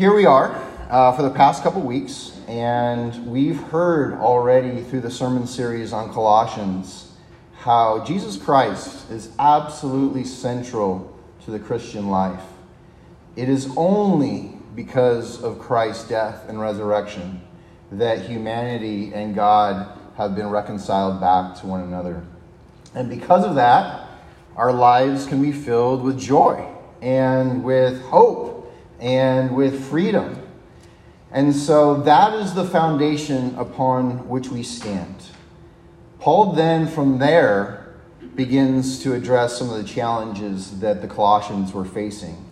here we are for the past couple weeks, and we've heard already through the sermon series on Colossians how Jesus Christ is absolutely central to the Christian life. It is only because of Christ's death and resurrection that humanity and God have been reconciled back to one another. And because of that, our lives can be filled with joy and with hope and with freedom. And so that is the foundation upon which we stand. Paul then, from there, begins to address some of the challenges that the Colossians were facing,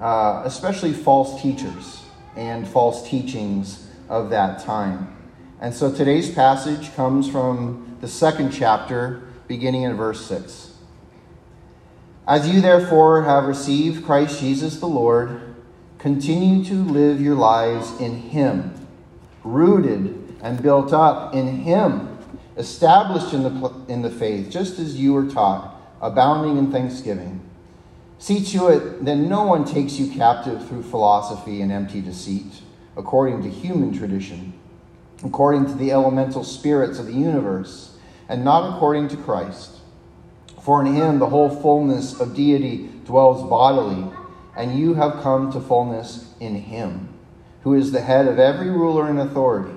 especially false teachers and false teachings of that time. And so today's passage comes from the second chapter, beginning in verse 6. As you therefore have received Christ Jesus the Lord, continue to live your lives in him, rooted and built up in him, established in the faith, just as you were taught, abounding in thanksgiving. See to it that no one takes you captive through philosophy and empty deceit, according to human tradition, according to the elemental spirits of the universe, and not according to Christ. For in him the whole fullness of deity dwells bodily, and you have come to fullness in him, who is the head of every ruler and authority.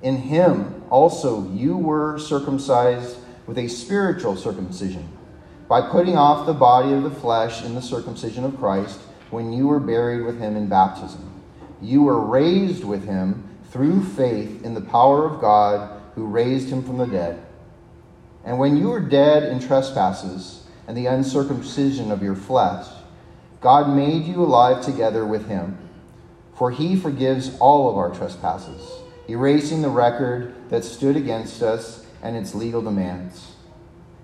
In him also you were circumcised with a spiritual circumcision, by putting off the body of the flesh in the circumcision of Christ, when you were buried with him in baptism. You were raised with him through faith in the power of God who raised him from the dead. And when you were dead in trespasses and the uncircumcision of your flesh, God made you alive together with him. For he forgives all of our trespasses, erasing the record that stood against us and its legal demands.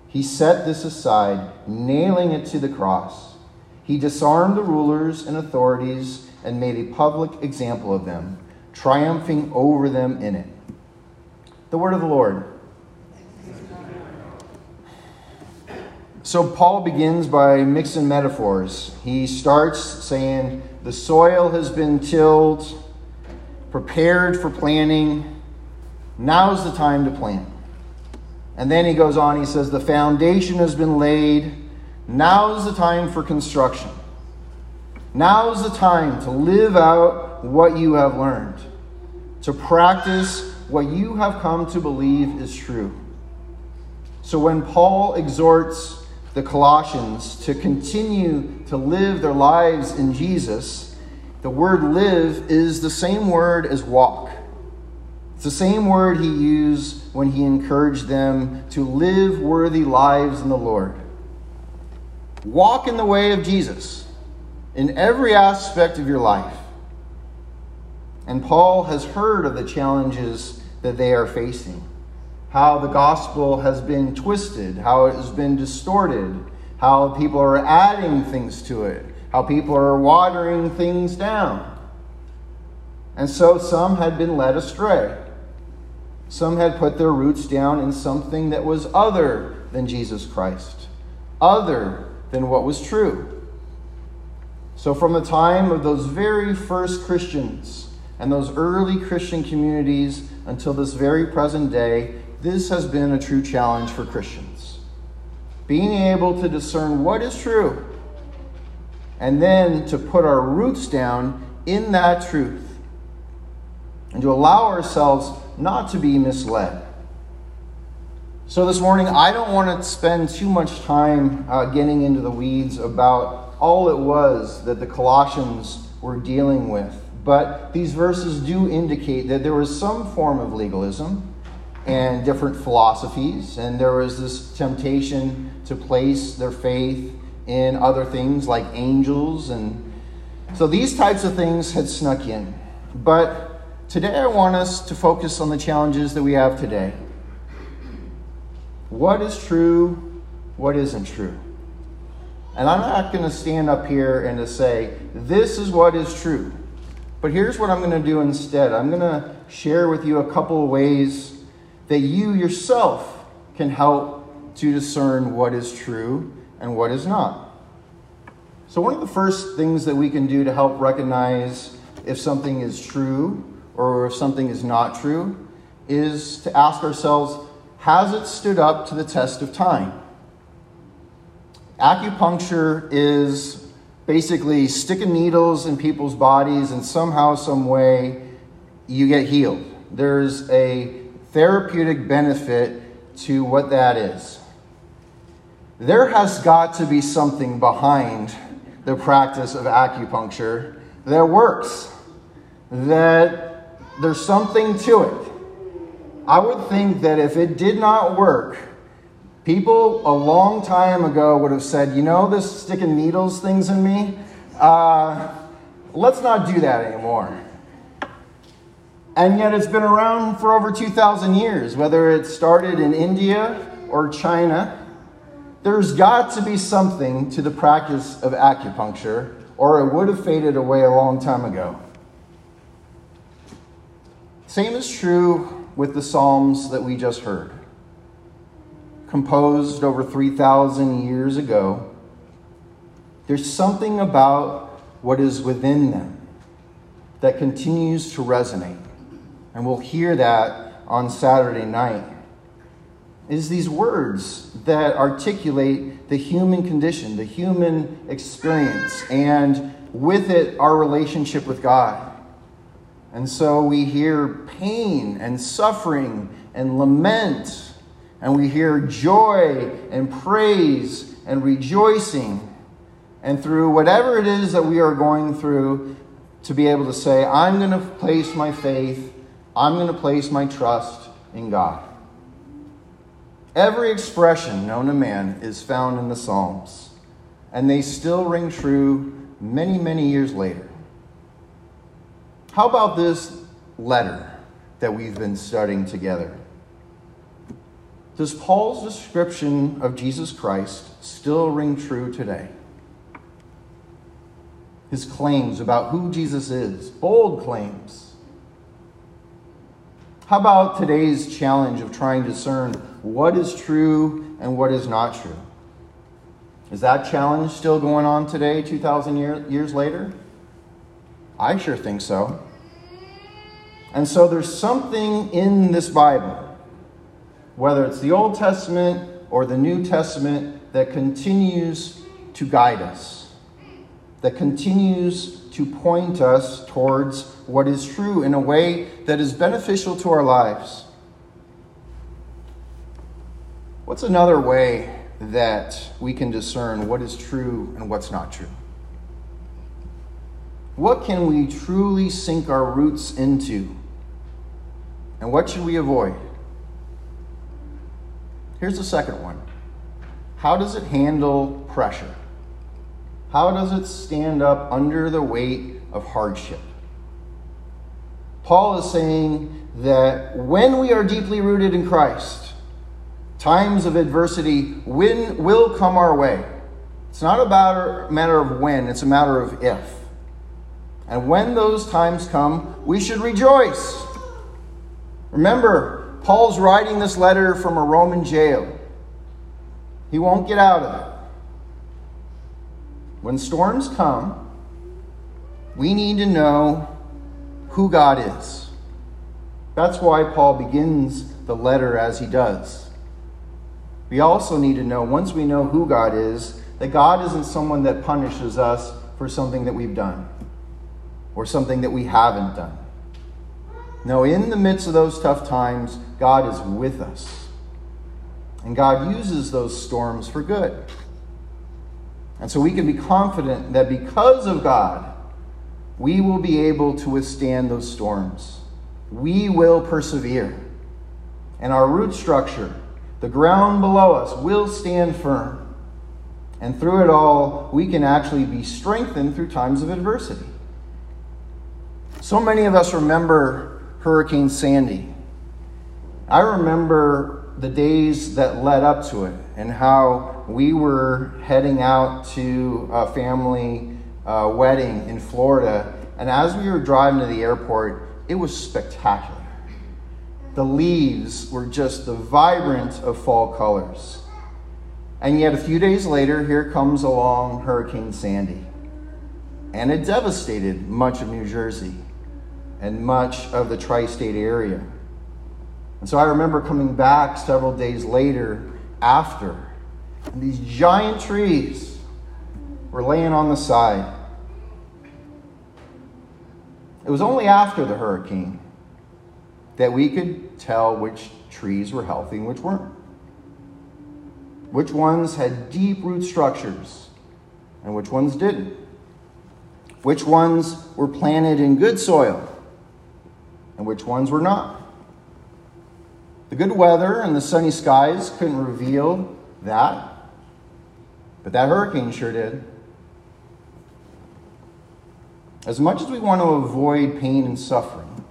He set this aside, nailing it to the cross. He disarmed the rulers and authorities and made a public example of them, triumphing over them in it. The word of the Lord. So Paul begins by mixing metaphors. He starts saying, the soil has been tilled, prepared for planting. Now's the time to plant. And then he goes on, he says, the foundation has been laid. Now's the time for construction. Now's the time to live out what you have learned, to practice what you have come to believe is true. So when Paul exhorts the Colossians to continue to live their lives in Jesus, the word live is the same word as walk. It's the same word he used when he encouraged them to live worthy lives in the Lord. Walk in the way of Jesus in every aspect of your life. And Paul has heard of the challenges that they are facing, how the gospel has been twisted, how it has been distorted, how people are adding things to it, how people are watering things down. And so some had been led astray. Some had put their roots down in something that was other than Jesus Christ, other than what was true. So from the time of those very first Christians and those early Christian communities until this very present day, this has been a true challenge for Christians. Being able to discern what is true and then to put our roots down in that truth and to allow ourselves not to be misled. So this morning, I don't want to spend too much time getting into the weeds about all it was that the Colossians were dealing with. But these verses do indicate that there was some form of legalism and different philosophies, and there was this temptation to place their faith in other things like angels. And so these types of things had snuck in. But today I want us to focus on the challenges that we have today. What is true? What isn't true? And I'm not going to stand up here and to say, this is what is true. But here's what I'm going to do instead. I'm going to share with you a couple of ways that you yourself can help to discern what is true and what is not. So one of the first things that we can do to help recognize if something is true or if something is not true is to ask ourselves, has it stood up to the test of time? Acupuncture is basically sticking needles in people's bodies and somehow, some way, you get healed. There's a therapeutic benefit to what that is. There has got to be something behind the practice of acupuncture that works, that there's something to it. I would think that if it did not work, people a long time ago would have said, you know, this sticking needles things in me, let's not do that anymore. And yet it's been around for over 2,000 years, whether it started in India or China. There's got to be something to the practice of acupuncture, or it would have faded away a long time ago. Same is true with the Psalms that we just heard. Composed over 3,000 years ago, there's something about what is within them that continues to resonate. And we'll hear that on Saturday night. It is these words that articulate the human condition, the human experience, and with it, our relationship with God. And so we hear pain and suffering and lament, and we hear joy and praise and rejoicing. And through whatever it is that we are going through, to be able to say, I'm going to place my faith, I'm going to place my trust in God. Every expression known to man is found in the Psalms, and they still ring true many, many years later. How about this letter that we've been studying together? Does Paul's description of Jesus Christ still ring true today? His claims about who Jesus is, bold claims. How about today's challenge of trying to discern what is true and what is not true? Is that challenge still going on today, 2,000 years later? I sure think so. And so there's something in this Bible, whether it's the Old Testament or the New Testament, that continues to guide us, that continues to point us towards what is true in a way that is beneficial to our lives. What's another way that we can discern what is true and what's not true? What can we truly sink our roots into? And what should we avoid? Here's the second one. How does it handle pressure? How does it stand up under the weight of hardship? Paul is saying that when we are deeply rooted in Christ, times of adversity will come our way. It's not a matter of when, it's a matter of if. And when those times come, we should rejoice. Remember, Paul's writing this letter from a Roman jail. He won't get out of it. When storms come, we need to know who God is. That's why Paul begins the letter as he does. We also need to know, once we know who God is, that God isn't someone that punishes us for something that we've done or something that we haven't done. No, in the midst of those tough times, God is with us. And God uses those storms for good. And so we can be confident that because of God, we will be able to withstand those storms. We will persevere. And our root structure, the ground below us, will stand firm. And through it all, we can actually be strengthened through times of adversity. So many of us remember Hurricane Sandy. I remember the days that led up to it and how we were heading out to a family wedding in Florida. And as we were driving to the airport, it was spectacular. The leaves were just the vibrant of fall colors. And yet a few days later, here comes along Hurricane Sandy. and it devastated much of New Jersey and much of the tri-state area. And so I remember coming back several days later after, and these giant trees were laying on the side. It was only after the hurricane that we could tell which trees were healthy and which weren't, which ones had deep root structures and which ones didn't, which ones were planted in good soil and which ones were not. The good weather and the sunny skies couldn't reveal that, but that hurricane sure did. As much as we want to avoid pain and suffering,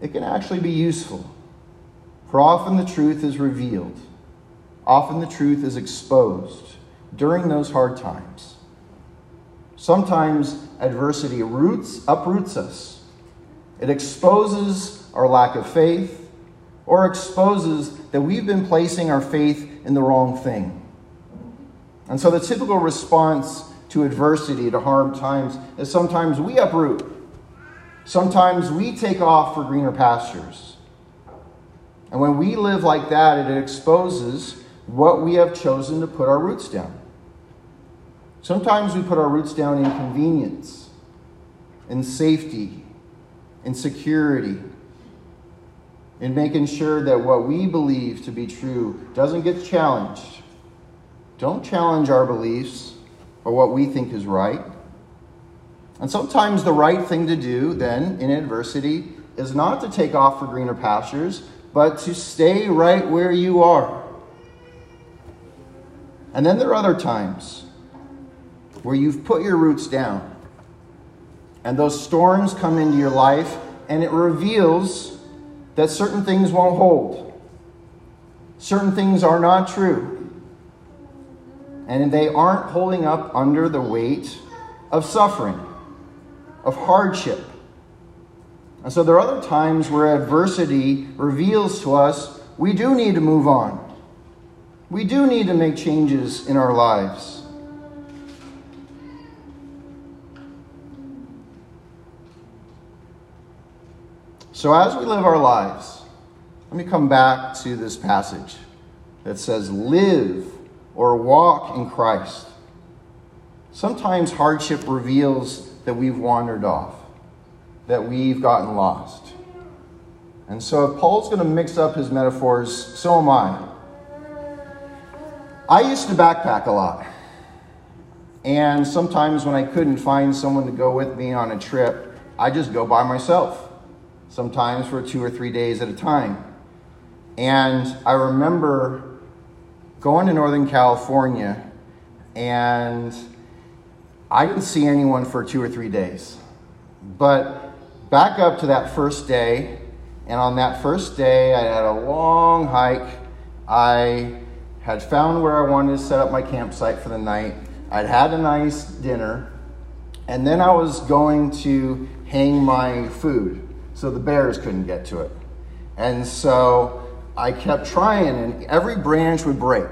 it can actually be useful, for often the truth is revealed. Often the truth is exposed during those hard times. Sometimes adversity uproots us. It exposes our lack of faith, or exposes that we've been placing our faith in the wrong thing. And so the typical response to adversity, to hard times, is sometimes we uproot. Sometimes we take off for greener pastures. And when we live like that, it exposes what we have chosen to put our roots down. Sometimes we put our roots down in convenience, in safety, in security, in making sure that what we believe to be true doesn't get challenged. Don't challenge our beliefs or what we think is right. And sometimes the right thing to do then in adversity is not to take off for greener pastures, but to stay right where you are. And then there are other times where you've put your roots down, and those storms come into your life, and it reveals that certain things won't hold. Certain things are not true, and they aren't holding up under the weight of suffering, of hardship. And so there are other times where adversity reveals to us we do need to move on. We do need to make changes in our lives. So as we live our lives, let me come back to this passage that says, live or walk in Christ. Sometimes hardship reveals that we've wandered off, that we've gotten lost. And so if Paul's going to mix up his metaphors, so am I. I used to backpack a lot. And sometimes when I couldn't find someone to go with me on a trip, I just go by myself, sometimes for 2 or 3 days at a time. And I remember going to Northern California, and I didn't see anyone for 2 or 3 days. But back up to that first day, and on that first day, I had a long hike. I had found where I wanted to set up my campsite for the night. I'd had a nice dinner, and then I was going to hang my food so the bears couldn't get to it. And so I kept trying, and every branch would break.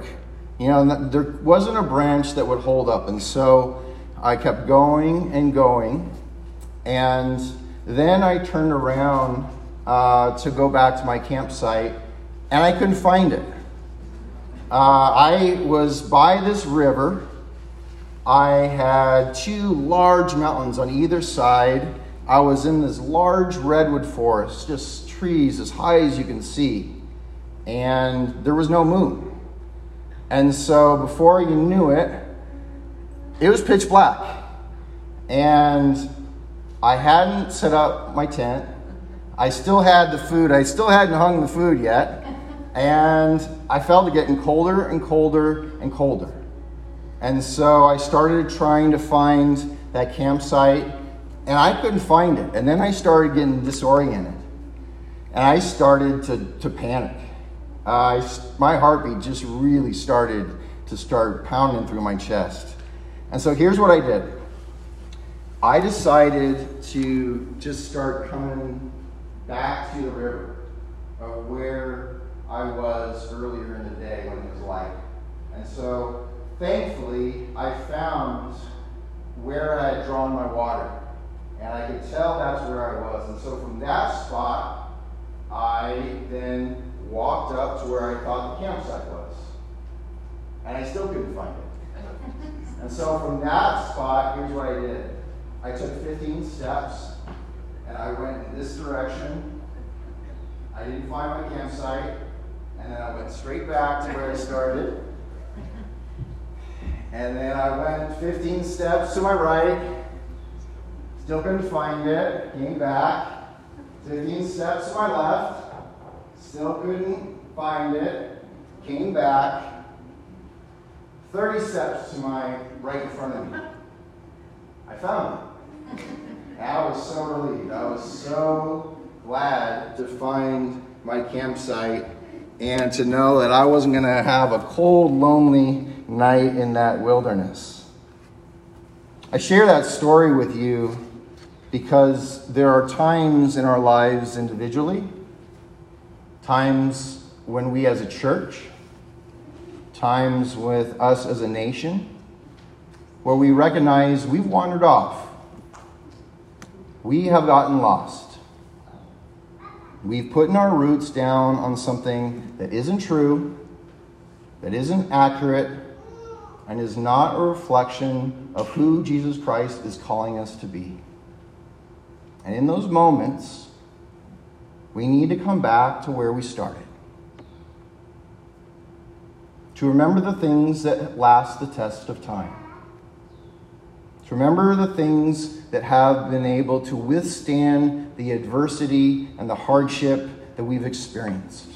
You know, there wasn't a branch that would hold up, and so I kept going and going, and then I turned around to go back to my campsite, and I couldn't find it. I was by this river. I had 2 large mountains on either side. I was in this large redwood forest, just trees as high as you can see. And there was no moon. And so before you knew it, it was pitch black. And I hadn't set up my tent. I still had the food. I still hadn't hung the food yet. And I felt it getting colder and colder and colder. And so I started trying to find that campsite, and I couldn't find it. And then I started getting disoriented, and I started to panic. My heartbeat just really started to pounding through my chest. And so here's what I did. I decided to just start coming back to the river of where I was earlier in the day when it was light. And so thankfully I found where I had drawn my water. And I could tell that's where I was. And so from that spot, I then walked up to where I thought the campsite was. And I still couldn't find it. And so from that spot, here's what I did. I took 15 steps, and I went in this direction. I didn't find my campsite. And then I went straight back to where I started. And then I went 15 steps to my right. Still couldn't find it. Came back. 15 steps to my left. Still couldn't find it. Came back. 30 steps to my right in front of me. I found it. And I was so relieved. I was so glad to find my campsite and to know that I wasn't going to have a cold, lonely night in that wilderness. I share that story with you because there are times in our lives individually, times when we as a church, times with us as a nation, where we recognize we've wandered off. We have gotten lost. We've put our roots down on something that isn't true, that isn't accurate, and is not a reflection of who Jesus Christ is calling us to be. And in those moments, we need to come back to where we started, to remember the things that last the test of time, to remember the things that have been able to withstand the adversity and the hardship that we've experienced.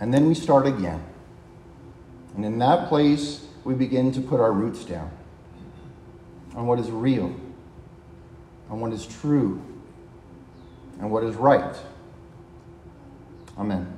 And then we start again. And in that place, we begin to put our roots down on what is real, on what is true, and what is right. Amen.